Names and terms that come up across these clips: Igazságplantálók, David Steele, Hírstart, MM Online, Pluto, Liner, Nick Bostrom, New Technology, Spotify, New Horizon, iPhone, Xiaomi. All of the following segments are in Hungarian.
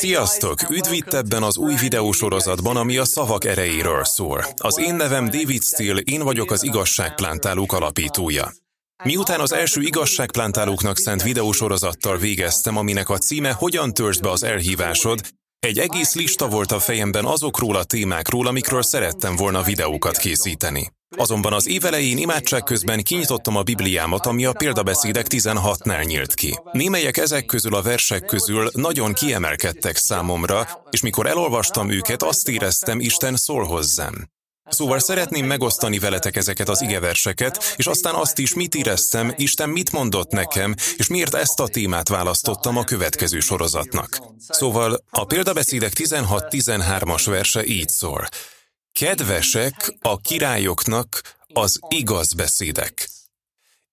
Sziasztok! Üdv itt ebben az új videósorozatban, ami a szavak erejéről szól. Az én nevem David Steele, én vagyok az Igazságplantálók alapítója. Miután az első Igazságplantálóknak szent videósorozattal végeztem, aminek a címe Hogyan törtsd be az elhívásod, egy egész lista volt a fejemben azokról a témákról, amikről szerettem volna videókat készíteni. Azonban az év elején imádság közben kinyitottam a Bibliámat, ami a példabeszédek 16-nál nyílt ki. Némelyek ezek közül a versek közül nagyon kiemelkedtek számomra, és mikor elolvastam őket, azt éreztem, Isten szól hozzám. Szóval szeretném megosztani veletek ezeket az igeverseket, és aztán azt is, mit éreztem, Isten mit mondott nekem, és miért ezt a témát választottam a következő sorozatnak. Szóval a példabeszédek 16-13-as verse így szól. Kedvesek a királyoknak az igaz beszédek,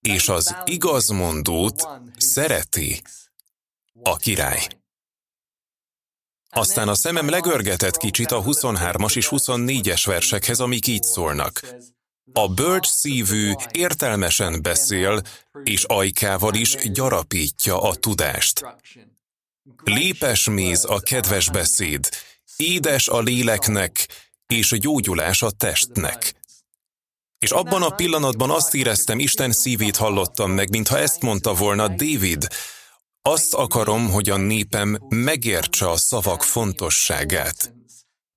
és az igazmondót szereti a király. Aztán a szemem legörgetett kicsit a 23-as és 24-es versekhez, amik így szólnak. A bölcs szívű értelmesen beszél, és ajkával is gyarapítja a tudást. Lépes méz a kedves beszéd, édes a léleknek, és gyógyulás a testnek. És abban a pillanatban azt éreztem, Isten szívét hallottam meg, mintha ezt mondta volna David, azt akarom, hogy a népem megértse a szavak fontosságát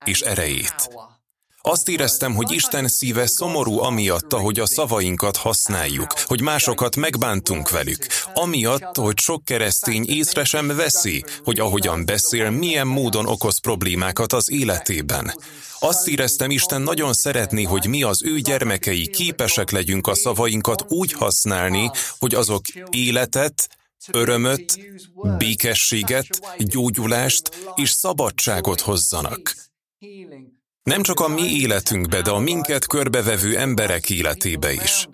és erejét. Azt éreztem, hogy Isten szíve szomorú amiatt, hogy a szavainkat használjuk, hogy másokat megbántunk velük, amiatt, hogy sok keresztény észre sem veszi, hogy ahogyan beszél, milyen módon okoz problémákat az életében. Azt éreztem, Isten nagyon szeretné, hogy mi az ő gyermekei képesek legyünk a szavainkat úgy használni, hogy azok életet, örömöt, békességet, gyógyulást és szabadságot hozzanak. Nem csak a mi életünkbe, de a minket körbevevő emberek életébe is.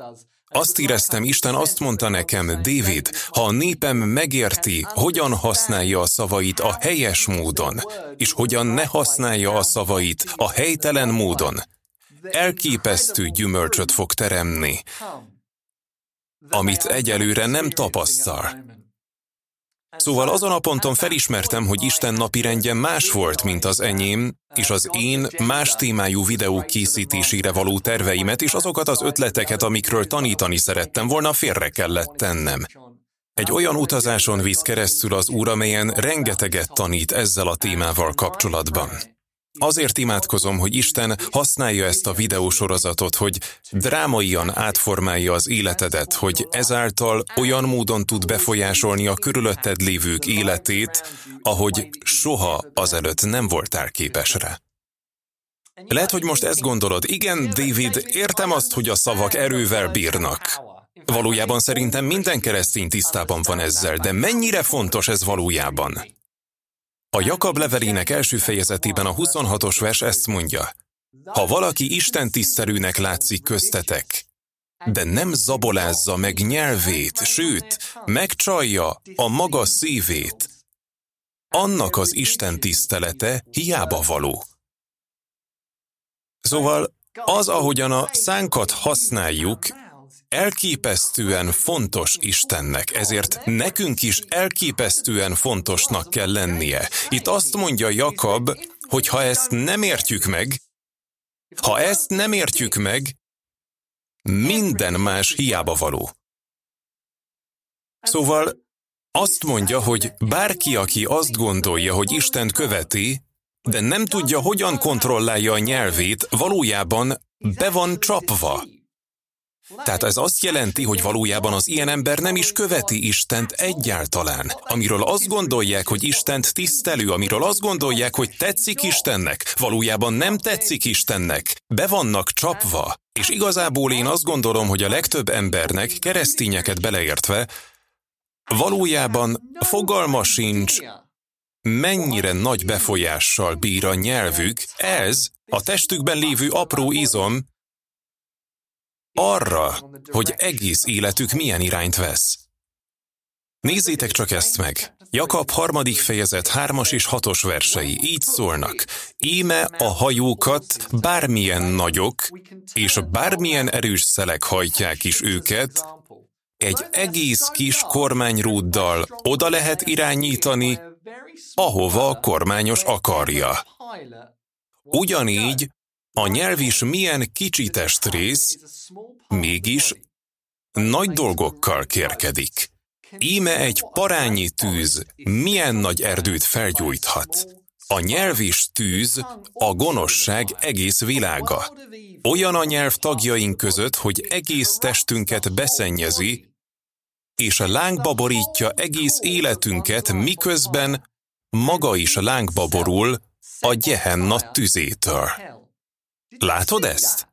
Azt éreztem, Isten azt mondta nekem, David, ha a népem megérti, hogyan használja a szavait a helyes módon, és hogyan ne használja a szavait a helytelen módon, elképesztő gyümölcsöt fog teremni, amit egyelőre nem tapasztal. Szóval azon a ponton felismertem, hogy Isten napirendje más volt, mint az enyém, és az én más témájú videók készítésére való terveimet és azokat az ötleteket, amikről tanítani szerettem volna, félre kellett tennem. Egy olyan utazáson visz keresztül az Úr, amelyen rengeteget tanít ezzel a témával kapcsolatban. Azért imádkozom, hogy Isten használja ezt a videósorozatot, hogy drámaian átformálja az életedet, hogy ezáltal olyan módon tud befolyásolni a körülötted lévők életét, ahogy soha azelőtt nem voltál képes rá. Lehet, hogy most ezt gondolod, igen, David, értem azt, hogy a szavak erővel bírnak. Valójában szerintem minden keresztény tisztában van ezzel, de mennyire fontos ez valójában? A Jakab levelének első fejezetében a 26-os vers ezt mondja, ha valaki istentisztelőnek látszik köztetek, de nem zabolázza meg nyelvét, sőt, megcsalja a maga szívét, annak az istentisztelete hiába való. Szóval az, ahogyan a szánkat használjuk, elképesztően fontos Istennek, ezért nekünk is elképesztően fontosnak kell lennie. Itt azt mondja Jakab, hogy ha ezt nem értjük meg, minden más hiába való. Szóval azt mondja, hogy bárki, aki azt gondolja, hogy Istent követi, de nem tudja, hogyan kontrollálja a nyelvét, valójában be van csapva. Tehát ez azt jelenti, hogy valójában az ilyen ember nem is követi Istent egyáltalán, amiről azt gondolják, hogy Istent tisztelő, amiről azt gondolják, hogy tetszik Istennek, valójában nem tetszik Istennek, be vannak csapva. És igazából én azt gondolom, hogy a legtöbb embernek, keresztényeket beleértve, valójában fogalma sincs, mennyire nagy befolyással bír a nyelvük, ez a testükben lévő apró izom, arra, hogy egész életük milyen irányt vesz. Nézzétek csak ezt meg. Jakab 3. fejezet 3-as és 6-os versei így szólnak. Íme a hajókat bármilyen nagyok, és bármilyen erős szelek hajtják is őket, egy egész kis kormányrúddal oda lehet irányítani, ahova a kormányos akarja. Ugyanígy a nyelv is milyen kicsi testrész, mégis nagy dolgokkal kérkedik. Íme egy parányi tűz milyen nagy erdőt felgyújthat. A nyelv is tűz, a gonoszság egész világa. Olyan a nyelv tagjaink között, hogy egész testünket beszennyezi, és lángba borítja egész életünket, miközben maga is lángba borul a Gehenna tüzétől. Látod ezt?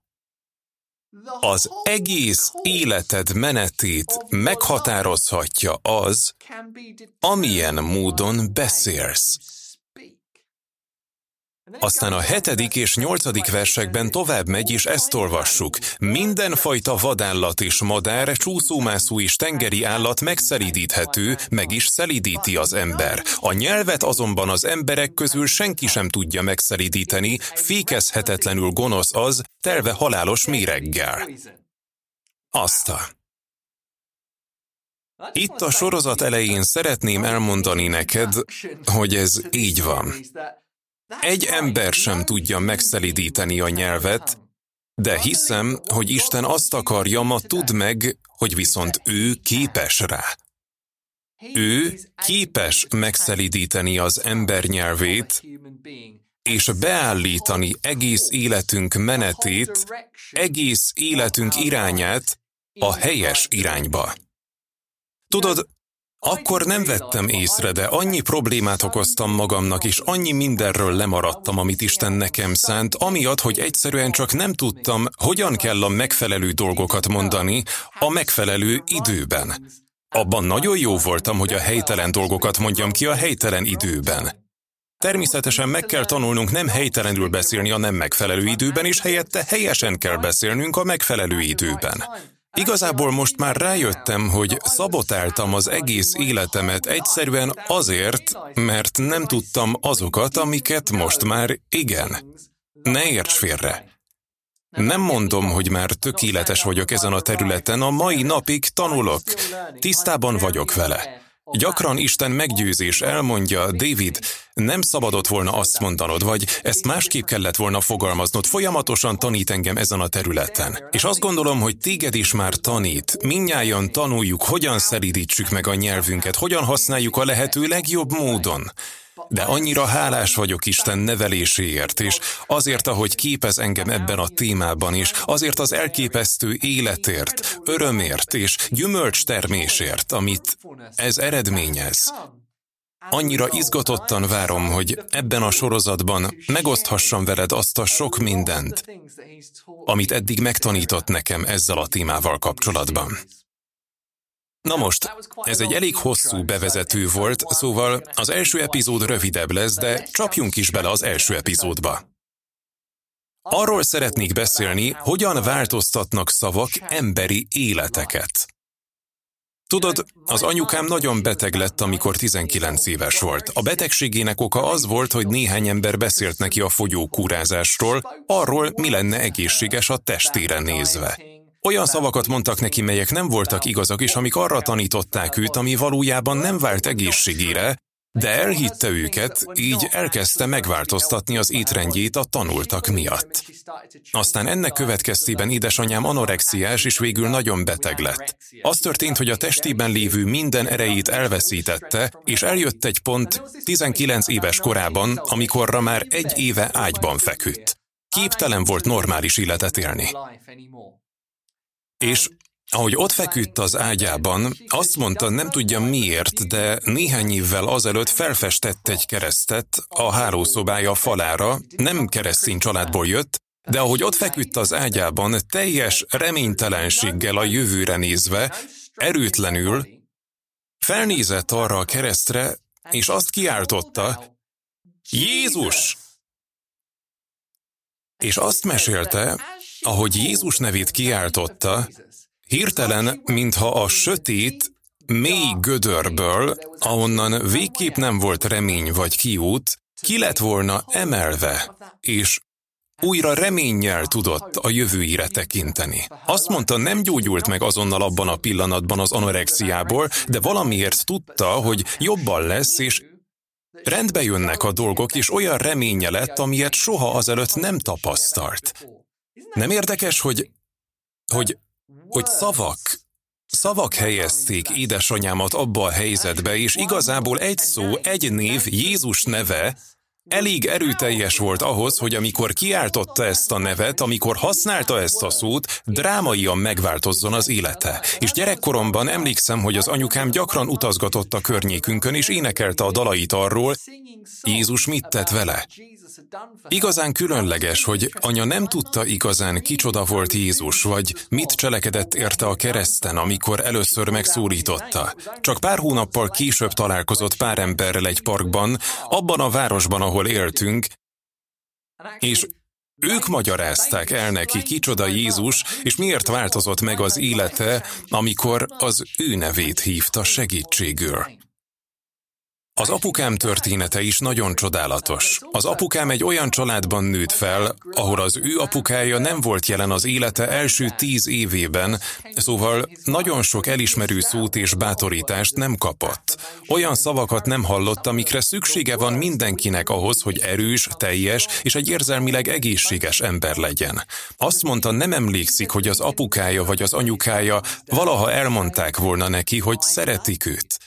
Az egész életed menetét meghatározhatja az, amilyen módon beszélsz. Aztán a 7. és 8. versekben tovább megy, és ezt olvassuk. Mindenfajta vadállat és madár, csúszómászó és tengeri állat megszeridíthető, meg is szelidíti az ember. A nyelvet azonban az emberek közül senki sem tudja megszeridíteni, fékezhetetlenül gonosz az, telve halálos méreggel. Itt a sorozat elején szeretném elmondani neked, hogy ez így van. Egy ember sem tudja megszelidíteni a nyelvet, de hiszem, hogy Isten azt akarja, ma tudd meg, hogy viszont ő képes rá. Ő képes megszelidíteni az ember nyelvét, és beállítani egész életünk menetét, egész életünk irányát a helyes irányba. Tudod, akkor nem vettem észre, de annyi problémát okoztam magamnak, és annyi mindenről lemaradtam, amit Isten nekem szánt, amiatt, hogy egyszerűen csak nem tudtam, hogyan kell a megfelelő dolgokat mondani a megfelelő időben. Abban nagyon jó voltam, hogy a helytelen dolgokat mondjam ki a helytelen időben. Természetesen meg kell tanulnunk nem helytelenül beszélni a nem megfelelő időben, és helyette helyesen kell beszélnünk a megfelelő időben. Igazából most már rájöttem, hogy szabotáltam az egész életemet egyszerűen azért, mert nem tudtam azokat, amiket most már igen. Ne érts félre! Nem mondom, hogy már tökéletes vagyok ezen a területen, a mai napig tanulok, tisztában vagyok vele. Gyakran Isten meggyőzés elmondja, David, nem szabadott volna azt mondanod, vagy ezt másképp kellett volna fogalmaznod, folyamatosan tanít engem ezen a területen. És azt gondolom, hogy téged is már tanít, mindnyájan tanuljuk, hogyan szelídítsük meg a nyelvünket, hogyan használjuk a lehető legjobb módon. De annyira hálás vagyok Isten neveléséért, és azért, ahogy képez engem ebben a témában is, azért az elképesztő életért, örömért és gyümölcstermésért, amit ez eredményez. Annyira izgatottan várom, hogy ebben a sorozatban megoszthassam veled azt a sok mindent, amit eddig megtanított nekem ezzel a témával kapcsolatban. Na most, ez egy elég hosszú bevezető volt, szóval az első epizód rövidebb lesz, de csapjunk is bele az első epizódba. Arról szeretnék beszélni, hogyan változtatnak szavak emberi életeket. Tudod, az anyukám nagyon beteg lett, amikor 19 éves volt. A betegségének oka az volt, hogy néhány ember beszélt neki a fogyókúrázásról, arról, mi lenne egészséges a testére nézve. Olyan szavakat mondtak neki, melyek nem voltak igazak, és amik arra tanították őt, ami valójában nem vált egészségére, de elhitte őket, így elkezdte megváltoztatni az étrendjét a tanultak miatt. Aztán ennek következtében édesanyám anorexiás, és végül nagyon beteg lett. Az történt, hogy a testében lévő minden erejét elveszítette, és eljött egy pont 19 éves korában, amikorra már egy éve ágyban feküdt. Képtelen volt normális életet élni. És ahogy ott feküdt az ágyában, azt mondta, nem tudja miért, de néhány évvel azelőtt felfestett egy keresztet a hálószobája falára, nem keresztény családból jött, de ahogy ott feküdt az ágyában, teljes reménytelenséggel a jövőre nézve, erőtlenül, felnézett arra a keresztre, és azt kiáltotta, Jézus! És azt mesélte, ahogy Jézus nevét kiáltotta, hirtelen, mintha a sötét, mély gödörből, ahonnan végképp nem volt remény vagy kiút, ki lett volna emelve, és újra reménnyel tudott a jövőire tekinteni. Azt mondta, nem gyógyult meg azonnal abban a pillanatban az anorexiából, de valamiért tudta, hogy jobban lesz, és Rendbe jönnek a dolgok, és olyan reménye lett, amilyet soha azelőtt nem tapasztalt. Nem érdekes, hogy szavak helyezték édesanyámat abba a helyzetbe, és igazából egy szó, egy név, Jézus neve elég erőteljes volt ahhoz, hogy amikor kiáltotta ezt a nevet, amikor használta ezt a szót, drámaian megváltozzon az élete. És gyerekkoromban emlékszem, hogy az anyukám gyakran utazgatott a környékünkön, és énekelte a dalait arról, Jézus mit tett vele. Igazán különleges, hogy anya nem tudta igazán, kicsoda volt Jézus, vagy mit cselekedett érte a kereszten, amikor először megszólította. Csak pár hónappal később találkozott pár emberrel egy parkban, abban a városban, ahol éltünk, és ők magyarázták el neki, kicsoda Jézus, és miért változott meg az élete, amikor az ő nevét hívta segítségül. Az apukám története is nagyon csodálatos. Az apukám egy olyan családban nőtt fel, ahol az ő apukája nem volt jelen az élete első 10 évében, szóval nagyon sok elismerő szót és bátorítást nem kapott. Olyan szavakat nem hallott, amikre szüksége van mindenkinek ahhoz, hogy erős, teljes és egy érzelmileg egészséges ember legyen. Azt mondta, nem emlékszik, hogy az apukája vagy az anyukája valaha elmondták volna neki, hogy szeretik őt.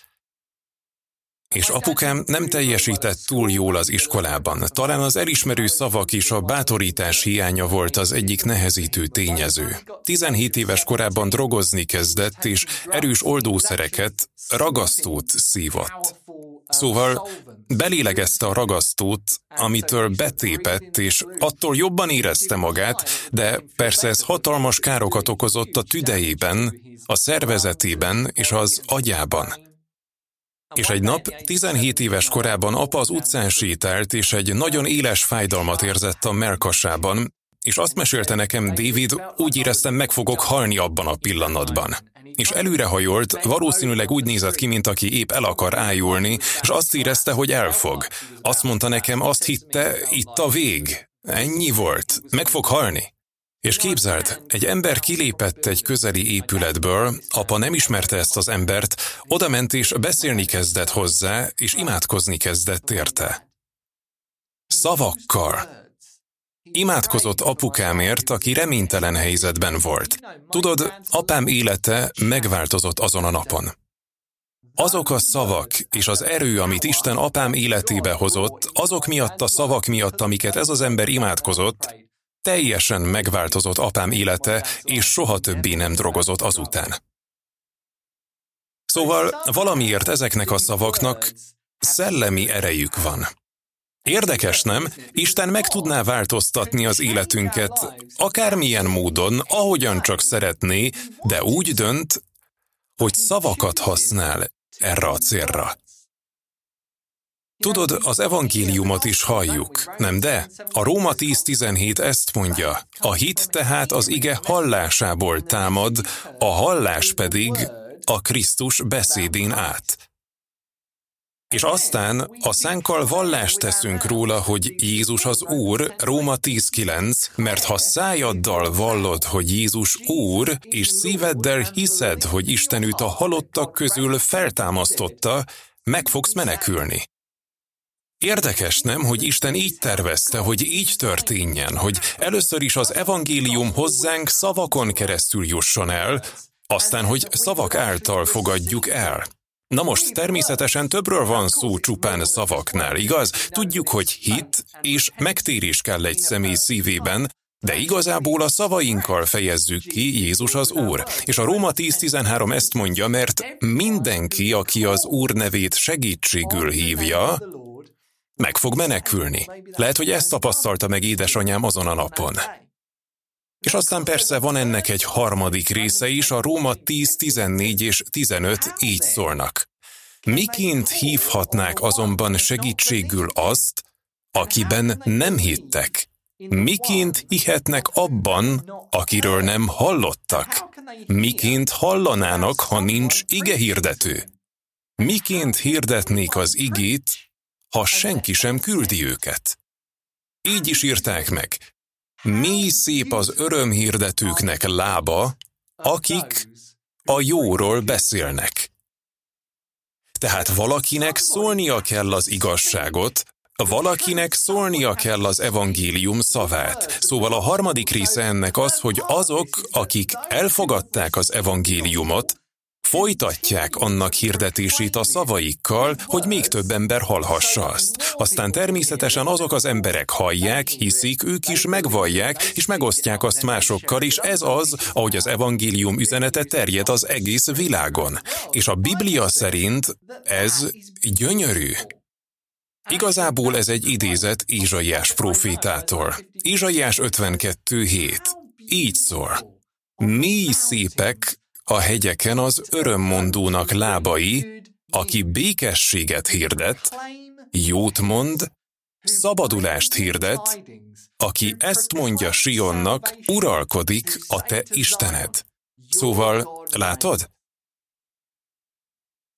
És apukám nem teljesített túl jól az iskolában. Talán az elismerő szavak és a bátorítás hiánya volt az egyik nehezítő tényező. 17 éves korában drogozni kezdett, és erős oldószereket, ragasztót szívott. Szóval belélegezte a ragasztót, amitől betépett, és attól jobban érezte magát, de persze ez hatalmas károkat okozott a tüdejében, a szervezetében és az agyában. És egy nap, 17 éves korában apa az utcán sétált, és egy nagyon éles fájdalmat érzett a mellkasában, és azt mesélte nekem, David, úgy éreztem, meg fogok halni abban a pillanatban. És előrehajolt, valószínűleg úgy nézett ki, mint aki épp el akar ájulni, és azt érezte, hogy elfog. Azt mondta nekem, azt hitte, itt a vég. Ennyi volt. Meg fog halni. És képzeld, egy ember kilépett egy közeli épületből, apa nem ismerte ezt az embert, odament és beszélni kezdett hozzá, és imádkozni kezdett érte. Szavakkal. Imádkozott apukámért, aki reménytelen helyzetben volt. Tudod, apám élete megváltozott azon a napon. Azok a szavak és az erő, amit Isten apám életébe hozott, azok miatt a szavak miatt, amiket ez az ember imádkozott, teljesen megváltozott apám élete, és soha többé nem drogozott azután. Szóval valamiért ezeknek a szavaknak szellemi erejük van. Érdekes, nem? Isten meg tudná változtatni az életünket, akármilyen módon, ahogyan csak szeretné, de úgy dönt, hogy szavakat használ erre a célra. Tudod, az evangéliumot is halljuk, nem de? A Róma 10:17 ezt mondja, a hit tehát az ige hallásából támad, a hallás pedig a Krisztus beszédén át. És aztán a szánkkal vallást teszünk róla, hogy Jézus az Úr, Róma 10:9, mert ha szájaddal vallod, hogy Jézus Úr, és szíveddel hiszed, hogy Isten őt a halottak közül feltámasztotta, meg fogsz menekülni. Érdekes, nem, hogy Isten így tervezte, hogy így történjen, hogy először is az evangélium hozzánk szavakon keresztül jusson el, aztán, hogy szavak által fogadjuk el. Na most természetesen többről van szó csupán szavaknál, igaz? Tudjuk, hogy hit és megtérés kell egy személy szívében, de igazából a szavainkkal fejezzük ki Jézus az Úr. És a Róma 10:13 ezt mondja, mert mindenki, aki az Úr nevét segítségül hívja, meg fog menekülni. Lehet, hogy ezt tapasztalta meg édesanyám azon a napon. És aztán persze van ennek egy harmadik része is, a Róma 10:14 és 15 így szólnak. Miként hívhatnák azonban segítségül azt, akiben nem hittek? Miként hihetnek abban, akiről nem hallottak? Miként hallanának, ha nincs igehirdető? Miként hirdetnék az igét, ha senki sem küldi őket? Így is írták meg. Mi szép az örömhirdetőknek lába, akik a jóról beszélnek. Tehát valakinek szólnia kell az igazságot, valakinek szólnia kell az evangélium szavát. Szóval a harmadik része ennek az, hogy azok, akik elfogadták az evangéliumot, folytatják annak hirdetését a szavaikkal, hogy még több ember hallhassa azt. Aztán természetesen azok az emberek hallják, hiszik, ők is megvallják, és megosztják azt másokkal, és ez az, ahogy az evangélium üzenete terjed az egész világon. És a Biblia szerint ez gyönyörű. Igazából ez egy idézet Ézsaiás prófétától. Ézsaiás 52:7. Így szól. Mi szépek a hegyeken az örömmondónak lábai, aki békességet hirdet, jót mond, szabadulást hirdet, aki ezt mondja Sionnak, uralkodik a te Istened. Szóval, látod?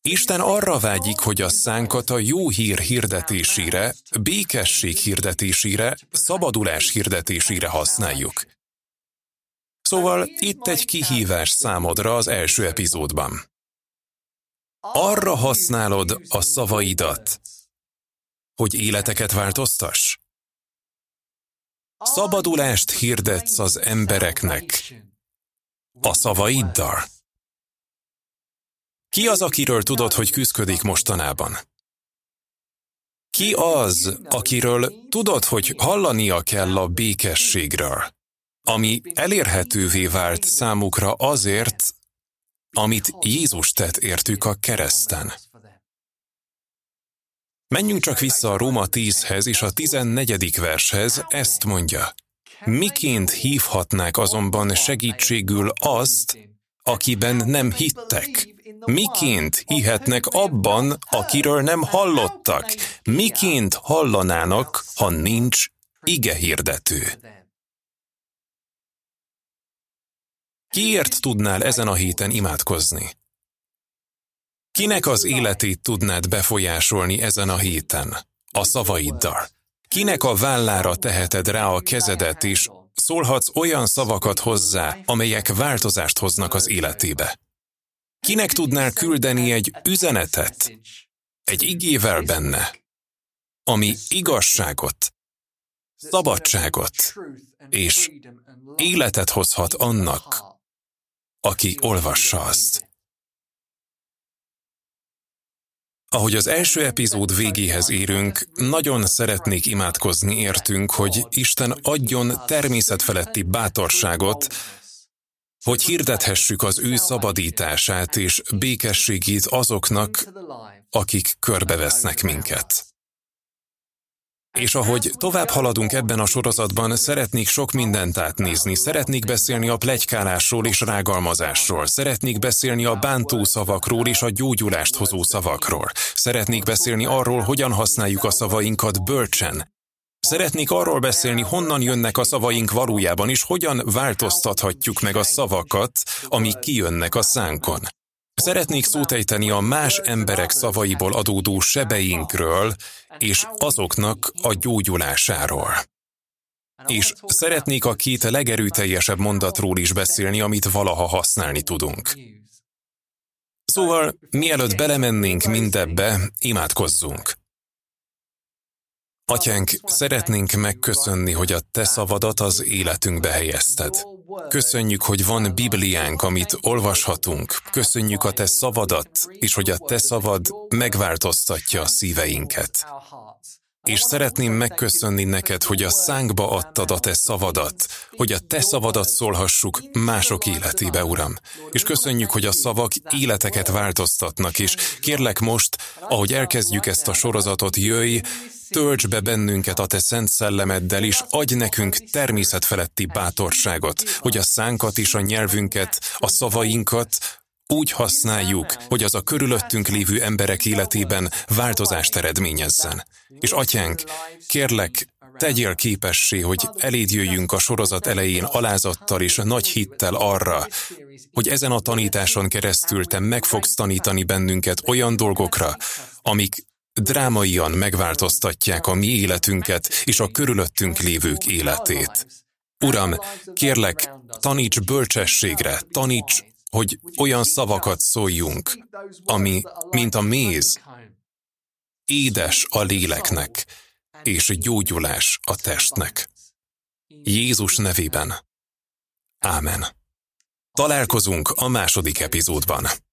Isten arra vágyik, hogy a szánkat a jó hír hirdetésére, békesség hirdetésére, szabadulás hirdetésére használjuk. Szóval itt egy kihívás számodra az első epizódban. Arra használod a szavaidat, hogy életeket változtass. Szabadulást hirdetsz az embereknek a szavaiddal. Ki az, akiről tudod, hogy küszködik mostanában? Ki az, akiről tudod, hogy hallania kell a békességről, ami elérhetővé vált számukra azért, amit Jézus tett értük a kereszten? Menjünk csak vissza a Róma 10-hez és a 14. vershez, ezt mondja. Miként hívhatnák azonban segítségül azt, akiben nem hittek? Miként hihetnek abban, akiről nem hallottak? Miként hallanának, ha nincs igehirdető? Kiért tudnál ezen a héten imádkozni? Kinek az életét tudnád befolyásolni ezen a héten? A szavaiddal. Kinek a vállára teheted rá a kezedet, és szólhatsz olyan szavakat hozzá, amelyek változást hoznak az életébe? Kinek tudnál küldeni egy üzenetet, egy igével benne, ami igazságot, szabadságot és életet hozhat annak, aki olvassa azt? Ahogy az első epizód végéhez érünk, nagyon szeretnék imádkozni értünk, hogy Isten adjon természetfeletti bátorságot, hogy hirdethessük az ő szabadítását és békességét azoknak, akik körbevesznek minket. És ahogy tovább haladunk ebben a sorozatban, szeretnék sok mindent átnézni, szeretnék beszélni a pletykálásról és rágalmazásról, szeretnék beszélni a bántó szavakról és a gyógyulást hozó szavakról, szeretnék beszélni arról, hogyan használjuk a szavainkat bölcsen, szeretnék arról beszélni, honnan jönnek a szavaink valójában, és hogyan változtathatjuk meg a szavakat, amik kijönnek a szánkon. Szeretnék szót ejteni a más emberek szavaiból adódó sebeinkről, és azoknak a gyógyulásáról. És szeretnék a két legerőteljesebb mondatról is beszélni, amit valaha használni tudunk. Szóval, mielőtt belemennénk mindebbe, imádkozzunk. Atyánk, szeretnénk megköszönni, hogy a Te szavadat az életünkbe helyezted. Köszönjük, hogy van Bibliánk, amit olvashatunk. Köszönjük a Te szavadat, és hogy a Te szavad megváltoztatja a szíveinket. És szeretném megköszönni neked, hogy a szánkba adtad a Te szavadat, hogy a Te szavadat szólhassuk mások életébe, Uram. És köszönjük, hogy a szavak életeket változtatnak, és kérlek most, ahogy elkezdjük ezt a sorozatot, jöjj, tölts be bennünket a Te Szent Szellemeddel, és adj nekünk természetfeletti bátorságot, hogy a szánkat és a nyelvünket, a szavainkat úgy használjuk, hogy az a körülöttünk lévő emberek életében változást eredményezzen. És Atyánk, kérlek, tegyél képessé, hogy eléd jöjjünk a sorozat elején alázattal és nagy hittel arra, hogy ezen a tanításon keresztül Te meg fogsz tanítani bennünket olyan dolgokra, amik drámaian megváltoztatják a mi életünket és a körülöttünk lévők életét. Uram, kérlek, taníts bölcsességre, taníts hogy olyan szavakat szóljunk, ami, mint a méz, édes a léleknek, és gyógyulás a testnek. Jézus nevében. Ámen. Találkozunk a második epizódban.